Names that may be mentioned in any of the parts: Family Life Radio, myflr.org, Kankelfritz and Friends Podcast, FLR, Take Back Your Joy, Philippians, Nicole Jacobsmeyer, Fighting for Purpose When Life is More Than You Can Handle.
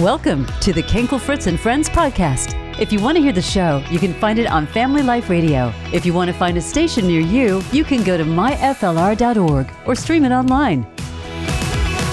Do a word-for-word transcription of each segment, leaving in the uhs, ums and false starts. Welcome to the Kankelfritz and Friends Podcast. If you want to hear the show, you can find it on Family Life Radio. If you want to find a station near you, you can go to my f l r dot org or stream it online.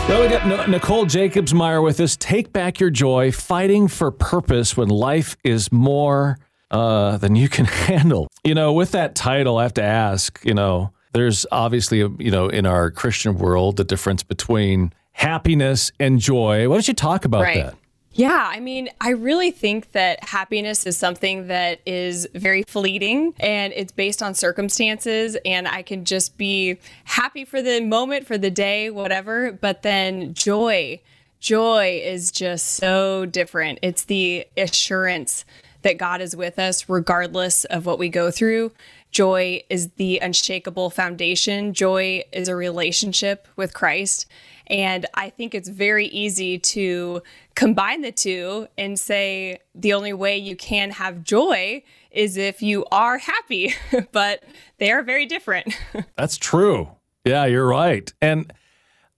Well, we got Nicole Jacobsmeyer with us. Take Back Your Joy, Fighting for Purpose When Life is More uh, Than You Can Handle. You know, with that title, I have to ask, you know, there's obviously, you know, in our Christian world, the difference between happiness and joy. Why don't you talk about right. that? Yeah, I mean, I really think that happiness is something that is very fleeting and it's based on circumstances, and I can just be happy for the moment, for the day, whatever. But then joy, joy is just so different. It's the assurance that God is with us regardless of what we go through. Joy is the unshakable foundation. Joy is a relationship with Christ. And I think it's very easy to combine the two and say the only way you can have joy is if you are happy, but they are very different. That's true. Yeah, you're right. And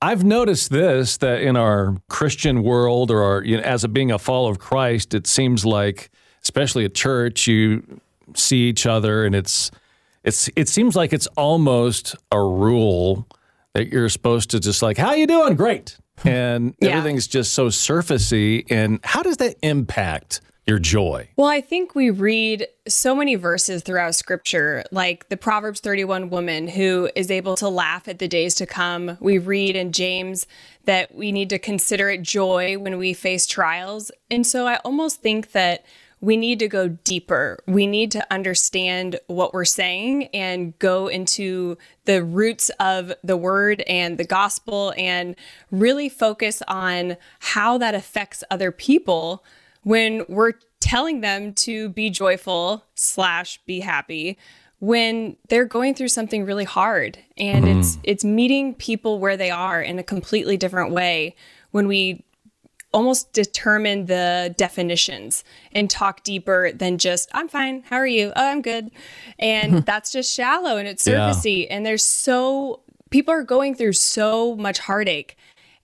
I've noticed this, that in our Christian world, or our, you know, as a, being a follower of Christ, it seems like, especially at church, you see each other, and it's it's it seems like it's almost a rule that you're supposed to just like, how you doing? Great. And yeah. everything's just so surfacey. And how does that impact your joy? Well, I think we read so many verses throughout Scripture, like the Proverbs thirty-one woman who is able to laugh at the days to come. We read in James that we need to consider it joy when we face trials. And so I almost think that we need to go deeper. We need to understand what we're saying and go into the roots of the word and the gospel and really focus on how that affects other people when we're telling them to be joyful slash be happy when they're going through something really hard. And mm. it's it's meeting people where they are in a completely different way when we almost determine the definitions and talk deeper than just, I'm fine, how are you? Oh, I'm good. And that's just shallow and it's surfacey. Yeah. And there's so, people are going through so much heartache.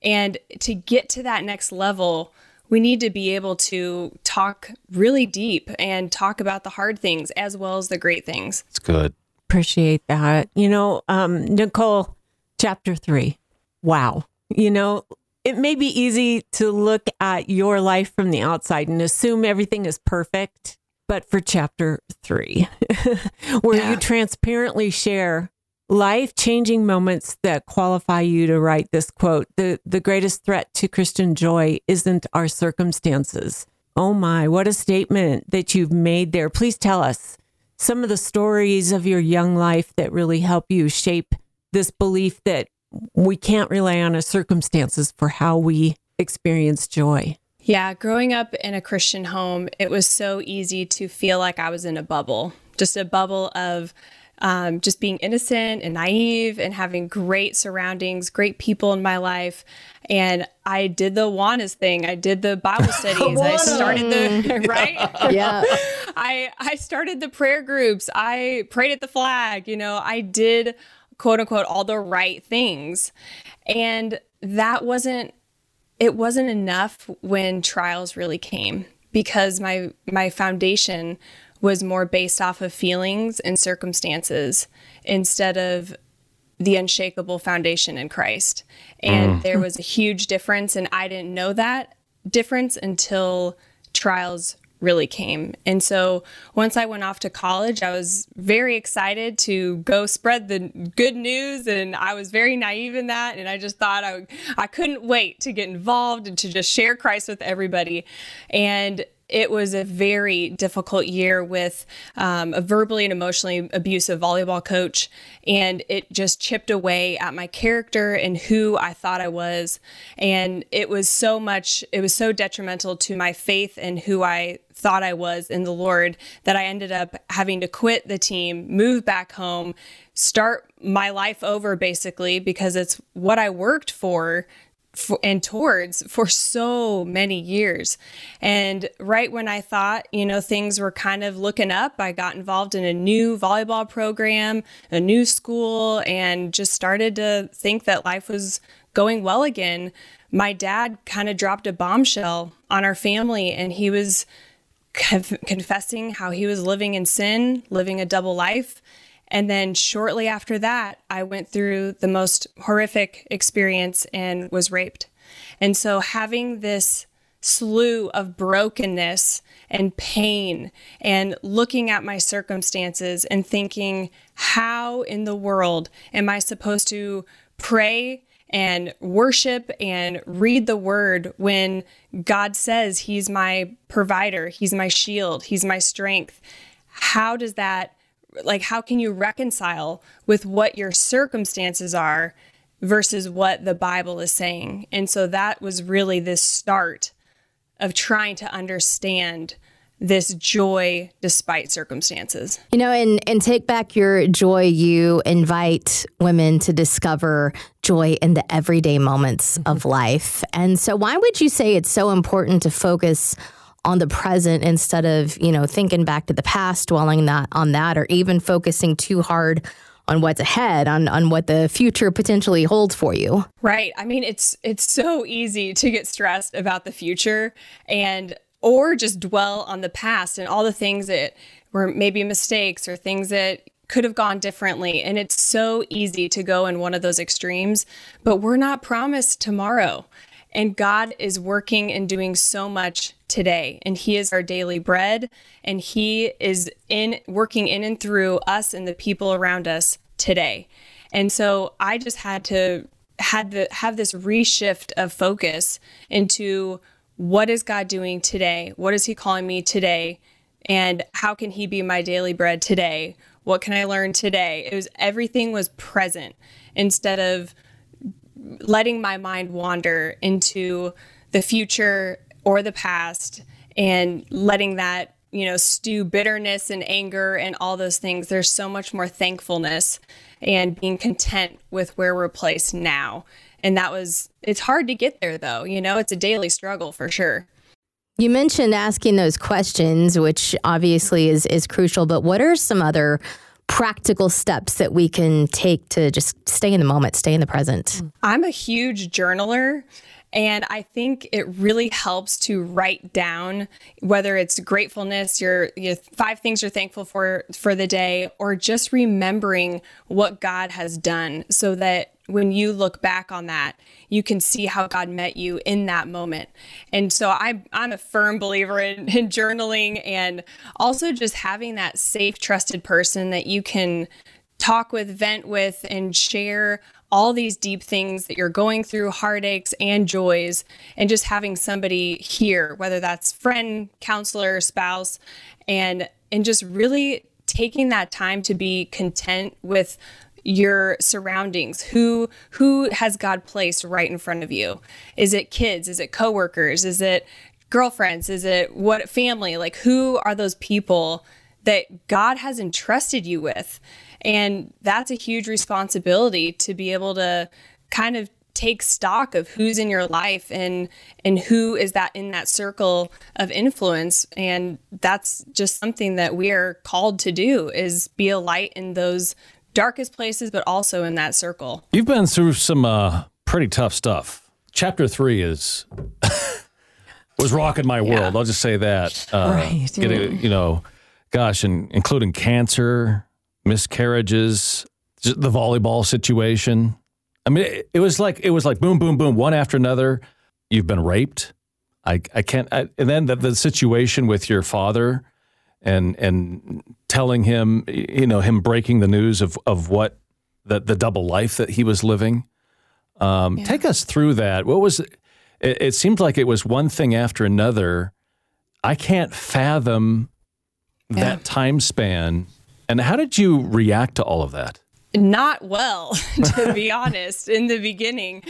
And to get to that next level, we need to be able to talk really deep and talk about the hard things as well as the great things. It's good. Appreciate that. You know, um, Nicole, chapter three. Wow. You know, it may be easy to look at your life from the outside and assume everything is perfect, but for chapter three, where yeah. you transparently share life-changing moments that qualify you to write this quote, the, the greatest threat to Christian joy isn't our circumstances. Oh my, what a statement that you've made there. Please tell us some of the stories of your young life that really help you shape this belief that we can't rely on our circumstances for how we experience joy. Yeah, growing up in a Christian home, it was so easy to feel like I was in a bubble, just a bubble of um, just being innocent and naive and having great surroundings, great people in my life. And I did the Juanas thing. I did the Bible studies. I started the, right? Yeah. I, I started the prayer groups. I prayed at the flag. You know, I did quote unquote, all the right things. And that wasn't, it wasn't enough when trials really came, because my, my foundation was more based off of feelings and circumstances instead of the unshakable foundation in Christ. And mm. there was a huge difference. And I didn't know that difference until trials really came. And so once I went off to college, I was very excited to go spread the good news. And I was very naive in that. And I just thought I, I couldn't wait to get involved and to just share Christ with everybody. And it was a very difficult year with um, a verbally and emotionally abusive volleyball coach. And it just chipped away at my character and who I thought I was. And it was so much, it was so detrimental to my faith and who I thought I was in the Lord that I ended up having to quit the team, move back home, start my life over basically, because it's what I worked for For, and towards for so many years. And right when I thought, you know, things were kind of looking up, I got involved in a new volleyball program, a new school, and just started to think that life was going well again. my dad kind of dropped a bombshell on our family, and he was conf- confessing how he was living in sin, living a double life. And then shortly after that, I went through the most horrific experience and was raped. And so having this slew of brokenness and pain and looking at my circumstances and thinking, how in the world am I supposed to pray and worship and read the word when God says he's my provider, he's my shield, he's my strength? How does that, like, how can you reconcile with what your circumstances are versus what the Bible is saying? And so that was really this start of trying to understand this joy despite circumstances. You know, and, and Take Back Your Joy, you invite women to discover joy in the everyday moments mm-hmm. of life. And so why would you say it's so important to focus on the present instead of, you know, thinking back to the past, dwelling that on that, or even focusing too hard on what's ahead, on, on what the future potentially holds for you? Right. I mean, it's it's so easy to get stressed about the future and or just dwell on the past and all the things that were maybe mistakes or things that could have gone differently. And it's so easy to go in one of those extremes, but we're not promised tomorrow. And God is working and doing so much today. And he is our daily bread. And he is in working in and through us and the people around us today. And so I just had to had the have this reshift of focus into, what is God doing today? What is he calling me today? And how can he be my daily bread today? What can I learn today? It was everything was present instead of letting my mind wander into the future or the past and letting that, you know, stew bitterness and anger and all those things. There's so much more thankfulness and being content with where we're placed now. And that was, it's hard to get there though. You know, it's a daily struggle for sure. You mentioned asking those questions, which obviously is, is crucial, but what are some other practical steps that we can take to just stay in the moment, stay in the present? I'm a huge journaler, and I think it really helps to write down, whether it's gratefulness, your, your five things you're thankful for for the day, or just remembering what God has done so that when you look back on that, you can see how God met you in that moment. And so I, I'm a firm believer in, in journaling and also just having that safe, trusted person that you can talk with, vent with, and share all these deep things that you're going through, heartaches and joys, and just having somebody here, whether that's friend, counselor, spouse, and and just really taking that time to be content with your surroundings. Who who has God placed right in front of you? Is it kids? Is it coworkers? Is it girlfriends? Is it what family? Like, who are those people that God has entrusted you with? And that's a huge responsibility to be able to kind of take stock of who's in your life and and who is that in that circle of influence. And that's just something that we are called to do, is be a light in those darkest places, but also in that circle. You've been through some uh, pretty tough stuff. Chapter three is was rocking my world. Yeah. I'll just say that. Uh, right. Getting, you know, gosh, and including cancer, miscarriages, just the volleyball situation. I mean, it, it was like it was like boom, boom, boom, one after another. You've been raped. I I can't. I, and then the, the situation with your father. And and telling him, you know, him breaking the news of, of what the, the double life that he was living. Um, yeah. Take us through that. What was it? It seemed like it was one thing after another. I can't fathom yeah. that time span. And how did you react to all of that? Not well, to be honest, in the beginning.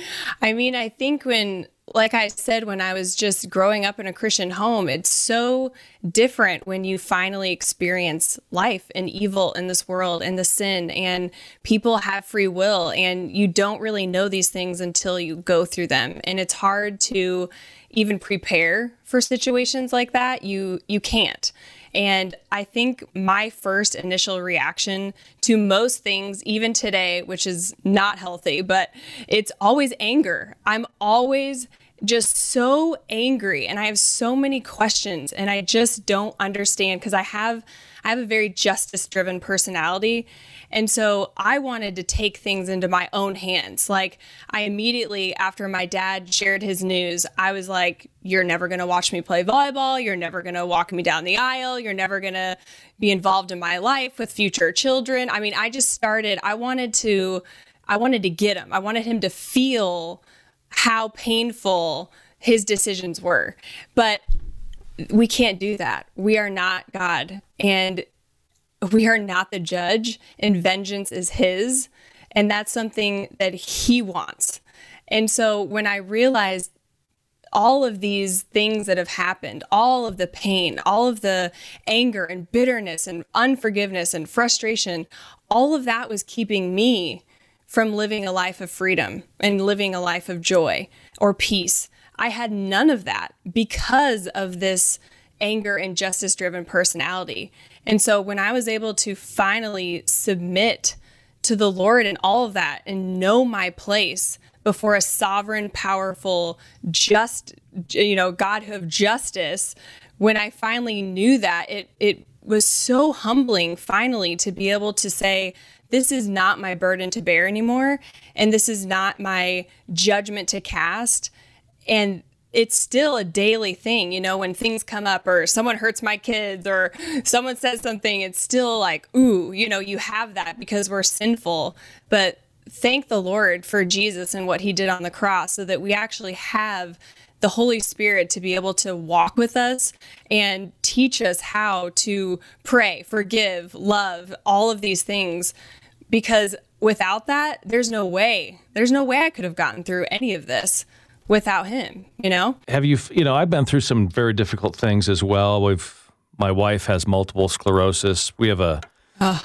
I mean, I think when, like I said, when I was just growing up in a Christian home, it's so different when you finally experience life and evil in this world and the sin, and people have free will, and you don't really know these things until you go through them. And it's hard to even prepare for situations like that, you you can't. And I think my first initial reaction to most things, even today, which is not healthy, but it's always anger. I'm always just so angry, and I have so many questions, and I just don't understand because I have I have a very justice-driven personality. And so I wanted to take things into my own hands. Like, I immediately, after my dad shared his news, I was like, you're never going to watch me play volleyball. You're never going to walk me down the aisle. You're never going to be involved in my life with future children. I mean, I just started, I wanted to, I wanted to get him. I wanted him to feel how painful his decisions were. But we can't do that. We are not God, and we are not the judge, and vengeance is his. And that's something that he wants. And so when I realized all of these things that have happened, all of the pain, all of the anger and bitterness and unforgiveness and frustration, all of that was keeping me from living a life of freedom and living a life of joy or peace. I had none of that because of this anger and justice-driven personality. And so when I was able to finally submit to the Lord and all of that and know my place before a sovereign, powerful, just, you know, God of justice, when I finally knew that, it it was so humbling finally to be able to say, this is not my burden to bear anymore, and this is not my judgment to cast. And it's still a daily thing, you know, when things come up or someone hurts my kids or someone says something, it's still like, ooh, you know, you have that because we're sinful. But thank the Lord for Jesus and what he did on the cross, so that we actually have the Holy Spirit to be able to walk with us and teach us how to pray, forgive, love, all of these things. Because without that, there's no way, there's no way I could have gotten through any of this without him, you know? Have you, you know, I've been through some very difficult things as well. We've, my wife has multiple sclerosis. We have a, oh.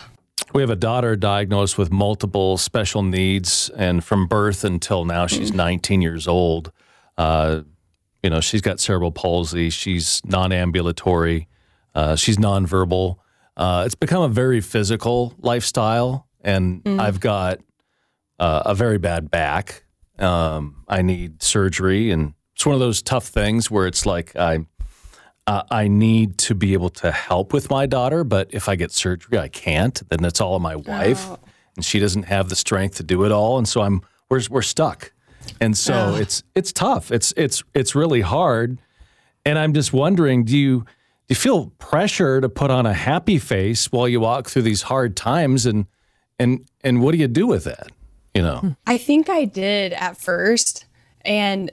we have a daughter diagnosed with multiple special needs, and from birth until now, she's nineteen years old. Uh, you know, she's got cerebral palsy. She's non-ambulatory. Uh, she's nonverbal. Uh, it's become a very physical lifestyle, and mm. I've got uh, a very bad back. Um, I need surgery, and it's one of those tough things where it's like I, uh, I need to be able to help with my daughter, but if I get surgery, I can't. Then it's all on my wife, oh. and she doesn't have the strength to do it all, and so I'm we're we're stuck, and so oh. it's it's tough. It's it's it's really hard, and I'm just wondering, do you do you feel pressure to put on a happy face while you walk through these hard times, and and and what do you do with that? You know, I think I did at first. And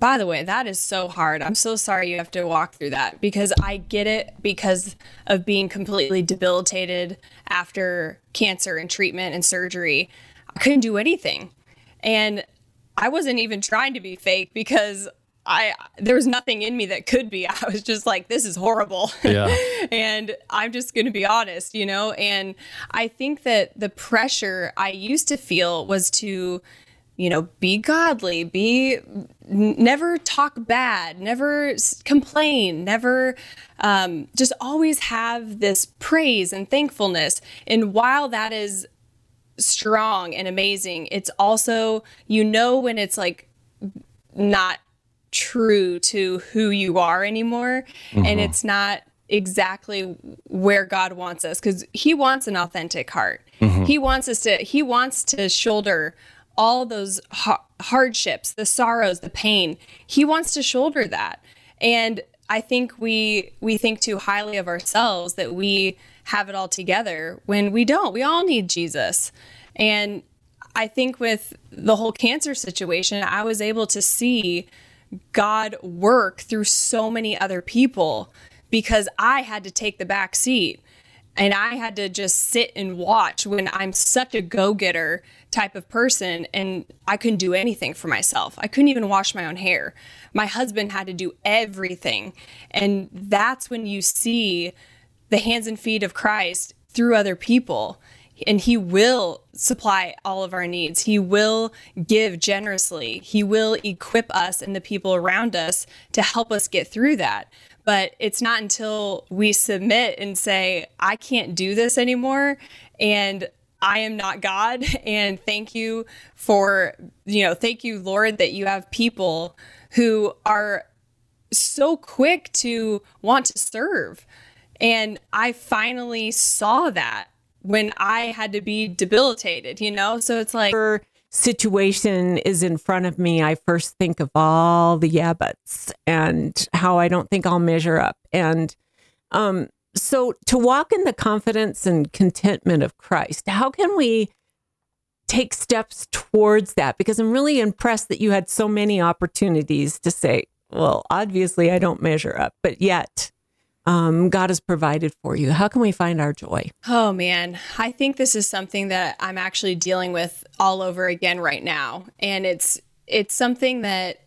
by the way, that is so hard. I'm so sorry you have to walk through that, because I get it because of being completely debilitated after cancer and treatment and surgery. I couldn't do anything. And I wasn't even trying to be fake, because I there was nothing in me that could be. I was just like, this is horrible. Yeah. And I'm just going to be honest, you know, and I think that the pressure I used to feel was to, you know, be godly, be never talk bad, never complain, never um, just always have this praise and thankfulness. And while that is strong and amazing, it's also, you know, when it's like not true to who you are anymore, mm-hmm. and it's not exactly where God wants us, because he wants an authentic heart. Mm-hmm. He wants us to, he wants to shoulder all those ha- hardships, the sorrows, the pain. He wants to shoulder that. And I think we, we think too highly of ourselves that we have it all together when we don't. We all need Jesus. And I think with the whole cancer situation, I was able to see God work through so many other people, because I had to take the back seat, and I had to just sit and watch when I'm such a go-getter type of person, and I couldn't do anything for myself. I couldn't even wash my own hair. My husband had to do everything. And that's when you see the hands and feet of Christ through other people. and he will supply all of our needs. He will give generously. He will equip us and the people around us to help us get through that. But it's not until we submit and say, I can't do this anymore, and I am not God, and thank you for, you know, thank you, Lord, that you have people who are so quick to want to serve. And I finally saw that when I had to be debilitated, you know? So it's like... Her situation is in front of me. I first think of all the yeah buts and how I don't think I'll measure up. And um, so to walk in the confidence and contentment of Christ, how can we take steps towards that? Because I'm really impressed that you had so many opportunities to say, well, obviously I don't measure up, but yet... Um, God has provided for you. How can we find our joy? Oh, man. I think this is something that I'm actually dealing with all over again right now. And it's it's something that,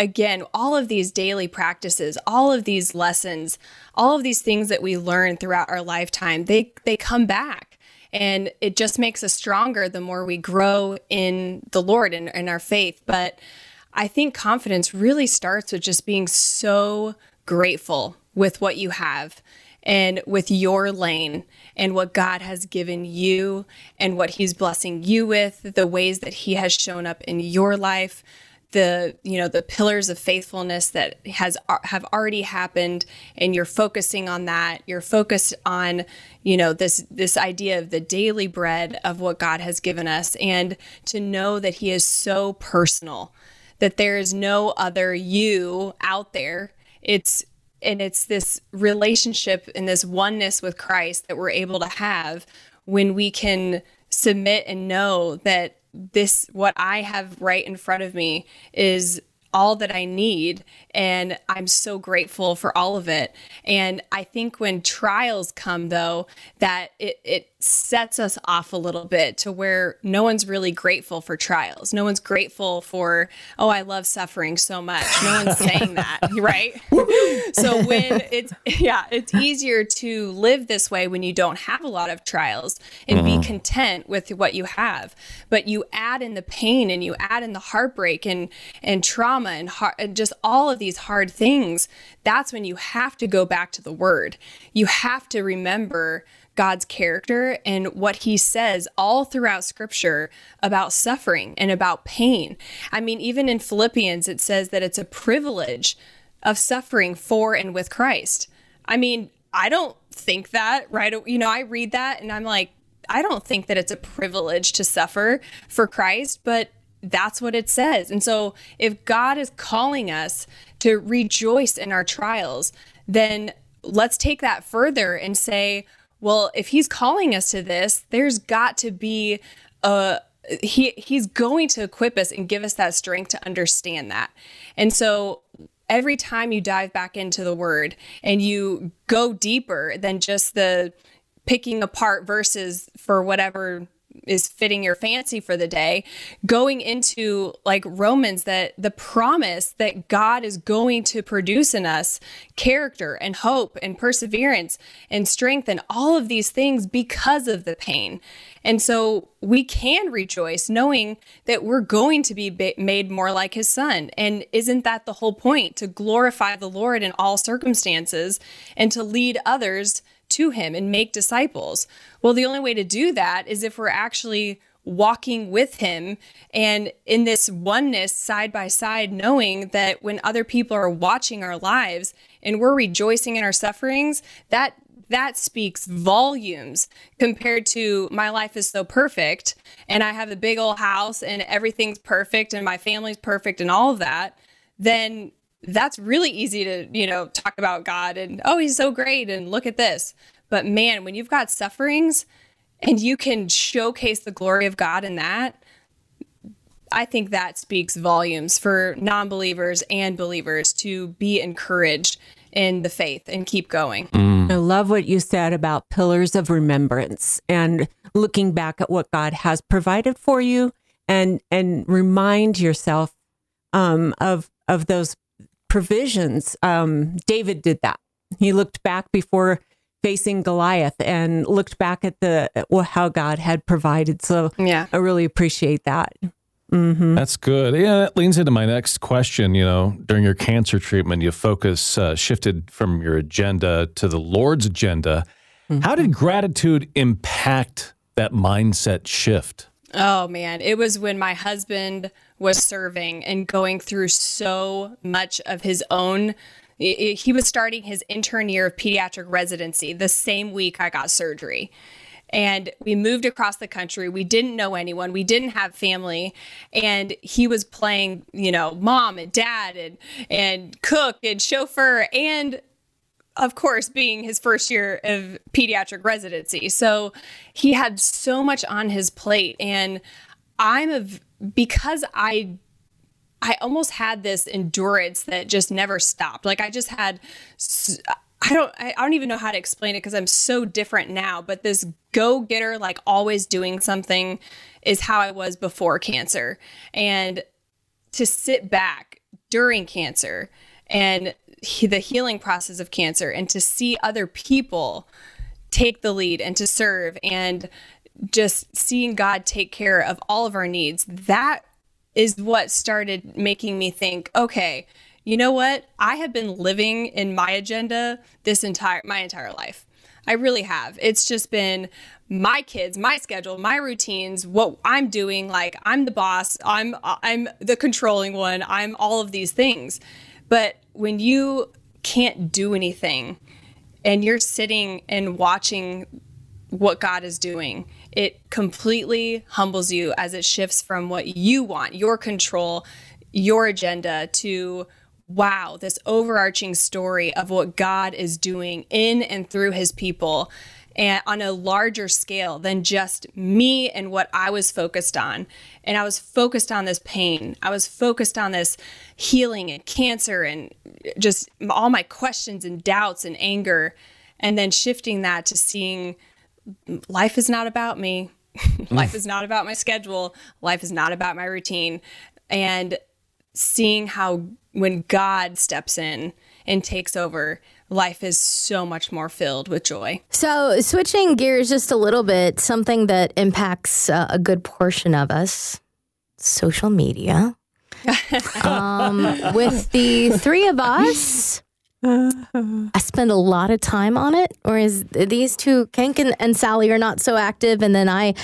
again, all of these daily practices, all of these lessons, all of these things that we learn throughout our lifetime, they they come back. And it just makes us stronger the more we grow in the Lord and in our faith. But I think confidence really starts with just being so grateful with what you have and with your lane and what God has given you and what he's blessing you with, the ways that he has shown up in your life, the, you know, the pillars of faithfulness that has have already happened, and you're focusing on that. You're focused on, you know, this this idea of the daily bread of what God has given us, and to know that he is so personal, that there is no other you out there. It's And it's this relationship and this oneness with Christ that we're able to have when we can submit and know that this, what I have right in front of me, is all that I need. And I'm so grateful for all of it. And I think when trials come, though, that it, it sets us off a little bit to where no one's really grateful for trials. No one's grateful for, oh, I love suffering so much. No one's saying that, right? So when it's, yeah, it's easier to live this way when you don't have a lot of trials and mm-hmm. be content with what you have. But you add in the pain and you add in the heartbreak and, and trauma and hard, just all of these hard things. That's when you have to go back to the word. You have to remember God's character and what he says all throughout scripture about suffering and about pain. I mean, even in Philippians, it says that it's a privilege of suffering for and with Christ. I mean, I don't think that, right? You know, I read that and I'm like, I don't think that it's a privilege to suffer for Christ, but that's what it says. And so if God is calling us to rejoice in our trials, then let's take that further and say, well, if he's calling us to this, there's got to be a, he, he's going to equip us and give us that strength to understand that. And so every time you dive back into the word and you go deeper than just the picking apart verses for whatever is fitting your fancy for the day, going into like Romans, that the promise that God is going to produce in us character and hope and perseverance and strength and all of these things because of the pain. And so we can rejoice knowing that we're going to be made more like his son. And isn't that the whole point? To glorify the Lord in all circumstances and to lead others to him and make disciples. Well, the only way to do that is if we're actually walking with him and in this oneness side by side, knowing that when other people are watching our lives and we're rejoicing in our sufferings, that that speaks volumes compared to my life is so perfect and I have a big old house and everything's perfect and my family's perfect and all of that, then that's really easy to, you know, talk about God and, oh, he's so great and look at this. But man, when you've got sufferings and you can showcase the glory of God in that, I think that speaks volumes for non-believers and believers to be encouraged in the faith and keep going. Mm. I love what you said about pillars of remembrance and looking back at what God has provided for you, and and remind yourself um, of of those provisions. Um, David did that. He looked back before facing Goliath and looked back at the how God had provided. So yeah. I really appreciate that. Mm-hmm. That's good. Yeah, that leans into my next question. You know, during your cancer treatment, your focus uh, shifted from your agenda to the Lord's agenda. Mm-hmm. How did gratitude impact that mindset shift? Oh, man. It was when my husband was serving and going through so much of his own. He was starting his intern year of pediatric residency the same week I got surgery. And we moved across the country. We didn't know anyone. We didn't have family. And he was playing, you know, mom and dad and, and cook and chauffeur and, of course, being his first year of pediatric residency. So he had so much on his plate. And I'm a, because I I almost had this endurance that just never stopped. Like I just had... I don't I don't even know how to explain it because I'm so different now, but this go-getter, like always doing something, is how I was before cancer. And to sit back during cancer and he, the healing process of cancer, and to see other people take the lead and to serve and just seeing God take care of all of our needs, that is what started making me think, okay, you know what? I have been living in my agenda this entire, my entire life. I really have. It's just been my kids, my schedule, my routines, what I'm doing. Like I'm the boss, I'm, I'm the controlling one, I'm all of these things. But when you can't do anything and you're sitting and watching what God is doing, it completely humbles you as it shifts from what you want, your control, your agenda, to wow, this overarching story of what God is doing in and through his people and on a larger scale than just me and what I was focused on. And I was focused on this pain. I was focused on this healing and cancer and just all my questions and doubts and anger. And then shifting that to seeing life is not about me. Life is not about my schedule. Life is not about my routine. And seeing how when God steps in and takes over, life is so much more filled with joy. So switching gears just a little bit, something that impacts uh, a good portion of us, social media. um, with the three of us, I spend a lot of time on it. Whereas these two, Kank and, and Sally, are not so active. And then I,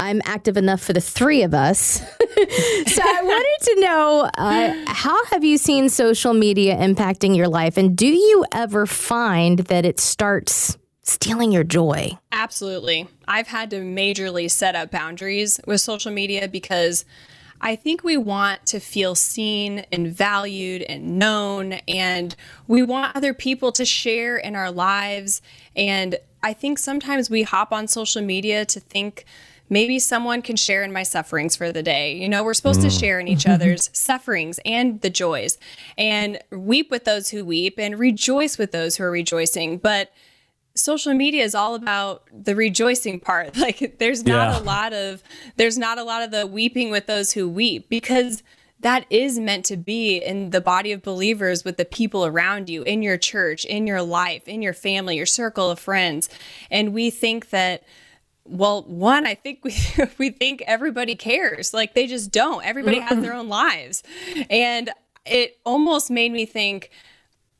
I'm active enough for the three of us. So I wanted to know, uh, how have you seen social media impacting your life? And do you ever find that it starts stealing your joy? Absolutely. I've had to majorly set up boundaries with social media because I think we want to feel seen and valued and known, and we want other people to share in our lives. And I think sometimes we hop on social media to think maybe someone can share in my sufferings for the day. You know, we're supposed mm. to share in each other's sufferings and the joys, and weep with those who weep and rejoice with those who are rejoicing. But social media is all about the rejoicing part. Like there's not yeah. a lot of, there's not a lot of the weeping with those who weep, because that is meant to be in the body of believers, with the people around you, in your church, in your life, in your family, your circle of friends. And we think that, well, one, I think we, we think everybody cares. Like they just don't, everybody has their own lives. And it almost made me think,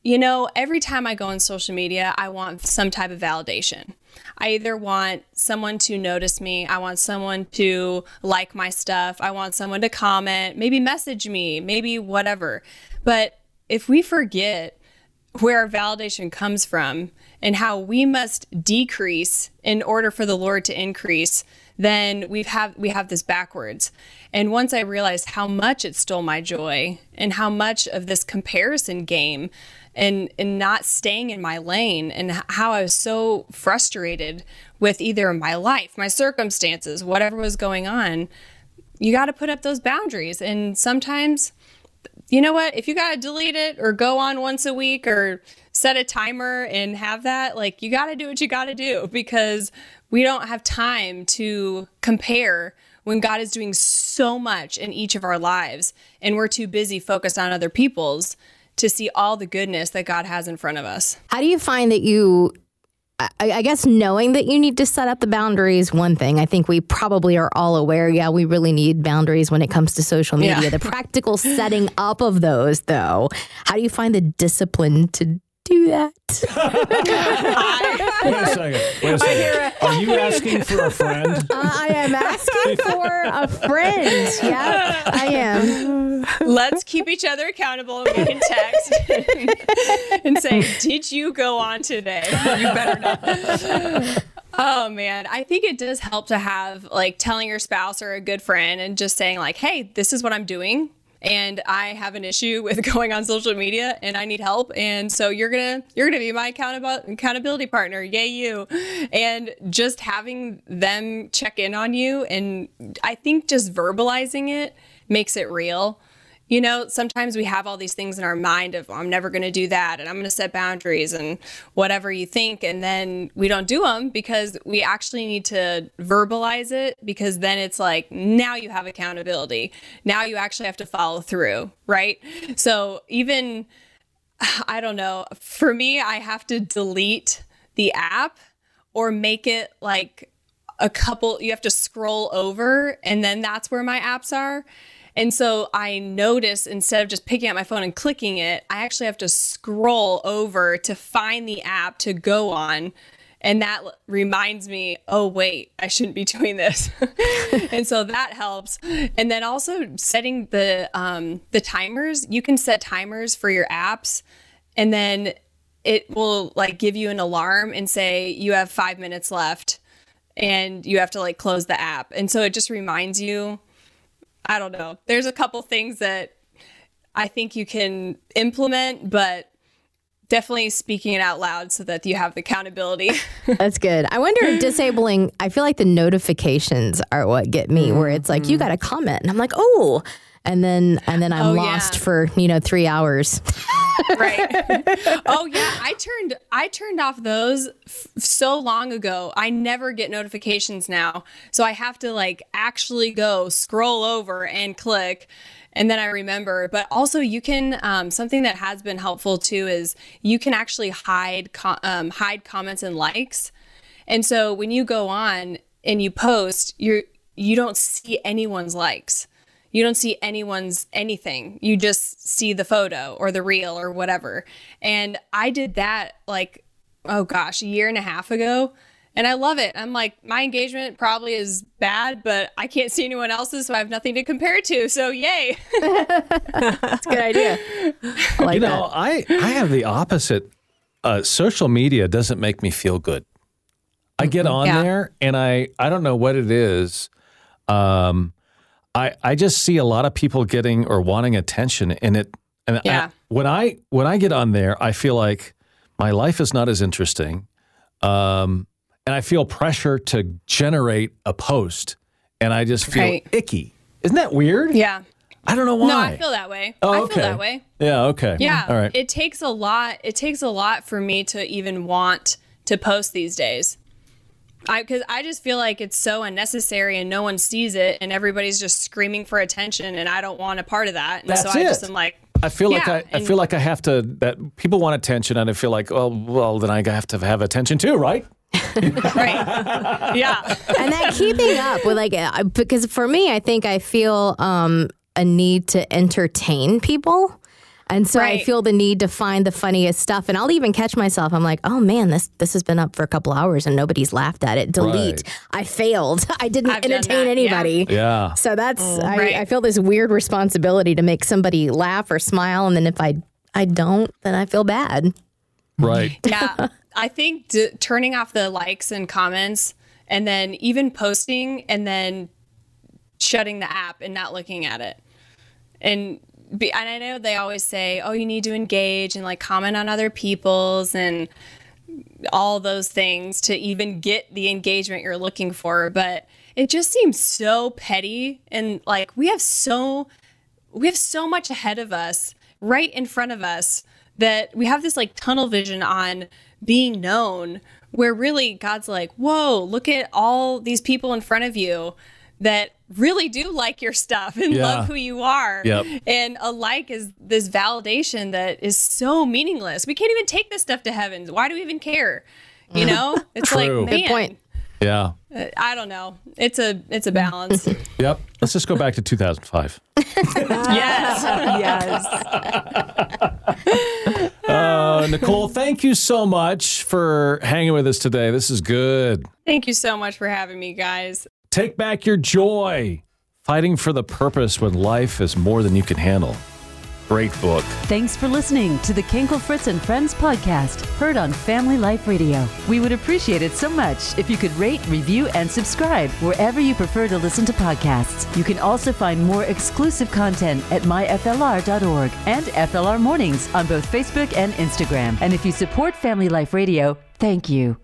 you know, every time I go on social media, I want some type of validation. I either want someone to notice me, I want someone to like my stuff, I want someone to comment, maybe message me, maybe whatever. But if we forget where our validation comes from and how we must decrease in order for the Lord to increase, then we have we have this backwards. And once I realized how much it stole my joy and how much of this comparison game and, and not staying in my lane, and how I was so frustrated with either my life, my circumstances, whatever was going on, you got to put up those boundaries. And sometimes, you know what, if you got to delete it or go on once a week or set a timer and have that, like you got to do what you got to do, because we don't have time to compare when God is doing so much in each of our lives, and we're too busy focused on other people's to see all the goodness that God has in front of us. How do you find that you I, I guess knowing that you need to set up the boundaries, one thing. I think we probably are all aware, yeah, we really need boundaries when it comes to social media. Yeah. The practical setting up of those, though, how do you find the discipline to do that? I, wait a second. Wait a second. Are you asking for a friend? Uh, I am asking for a friend. Yeah, I am. Let's keep each other accountable. We can text and say, did you go on today? You better not. Oh, man. I think it does help to have, like, telling your spouse or a good friend and just saying, like, hey, this is what I'm doing. And I have an issue with going on social media and I need help. And so you're going to you're gonna be my accountab- accountability partner. Yay, you. And just having them check in on you. And I think just verbalizing it makes it real. You know, sometimes we have all these things in our mind of, I'm never going to do that, and I'm going to set boundaries and whatever you think. And then we don't do them because we actually need to verbalize it, because then it's like, now you have accountability. Now you actually have to follow through, right? So even, I don't know, for me, I have to delete the app or make it like a couple, you have to scroll over and then that's where my apps are. And so I notice, instead of just picking up my phone and clicking it, I actually have to scroll over to find the app to go on. And that reminds me, oh, wait, I shouldn't be doing this. And so that helps. And then also setting the um, the timers. You can set timers for your apps, and then it will like give you an alarm and say you have five minutes left and you have to like close the app. And so it just reminds you. I don't know. There's a couple things that I think you can implement, but definitely speaking it out loud so that you have the accountability. That's good. I wonder if disabling, I feel like the notifications are what get me, where it's like, you got a comment and I'm like, oh, and then, and then I'm oh, lost yeah. for, you know, three hours. Right. Oh yeah. I turned, I turned off those f- so long ago. I never get notifications now. So I have to like actually go scroll over and click. And then I remember, but also you can, um, something that has been helpful too, is you can actually hide, com- um, hide comments and likes. And so when you go on and you post, you're, you don't see anyone's likes. You don't see anyone's anything. You just see the photo or the reel or whatever. And I did that like, oh gosh, a year and a half ago. And I love it. I'm like, my engagement probably is bad, but I can't see anyone else's, so I have nothing to compare it to. So yay. That's a good idea. I like you know, that. I, I have the opposite. Uh, social media doesn't make me feel good. I get on yeah. there and I, I don't know what it is. Um, I, I just see a lot of people getting or wanting attention, and it and yeah. I, when I when I get on there, I feel like my life is not as interesting, um, and I feel pressure to generate a post, and I just feel right. icky. Isn't that weird? Yeah, I don't know why. No, I feel that way. Oh, okay. I feel that way. Yeah. Okay. Yeah. All right. It takes a lot. It takes a lot for me to even want to post these days. I, 'cause I just feel like it's so unnecessary and no one sees it and everybody's just screaming for attention, and I don't want a part of that. And That's so I it. just am like, I feel yeah, like I, I feel like I have to, that people want attention, and I feel like, oh, well, then I have to have attention too, right? Right. Yeah. And that keeping up with like, because for me, I think I feel um, a need to entertain people. And so right. I feel the need to find the funniest stuff. And I'll even catch myself. I'm like, oh, man, this this has been up for a couple hours and nobody's laughed at it. Delete. Right. I failed. I didn't I've entertain anybody. Yeah. yeah. So that's oh, I, right. I feel this weird responsibility to make somebody laugh or smile. And then if I, I don't, then I feel bad. Right. Yeah. I think d- turning off the likes and comments, and then even posting, and then shutting the app and not looking at it. And Be, and I know they always say, oh, you need to engage and like comment on other people's and all those things to even get the engagement you're looking for. But it just seems so petty. And like, we have so, we have so much ahead of us, right in front of us, that we have this like tunnel vision on being known, where really God's like, whoa, look at all these people in front of you that really do like your stuff and yeah. love who you are. Yep. And a like is this validation that is so meaningless. We can't even take this stuff to heaven. Why do we even care? You know, it's True. Like, man, good point. Yeah. I don't know. It's a it's a balance. Yep. Let's just go back to two thousand five. Yes. Yes. Uh, Nicole, thank you so much for hanging with us today. This is good. Thank you so much for having me, guys. Take Back Your Joy. Fighting for the Purpose When Life is More Than You Can Handle. Great book. Thanks for listening to the Kankelfritz and Friends podcast, heard on Family Life Radio. We would appreciate it so much if you could rate, review, and subscribe wherever you prefer to listen to podcasts. You can also find more exclusive content at my f l r dot org and F L R Mornings on both Facebook and Instagram. And if you support Family Life Radio, thank you.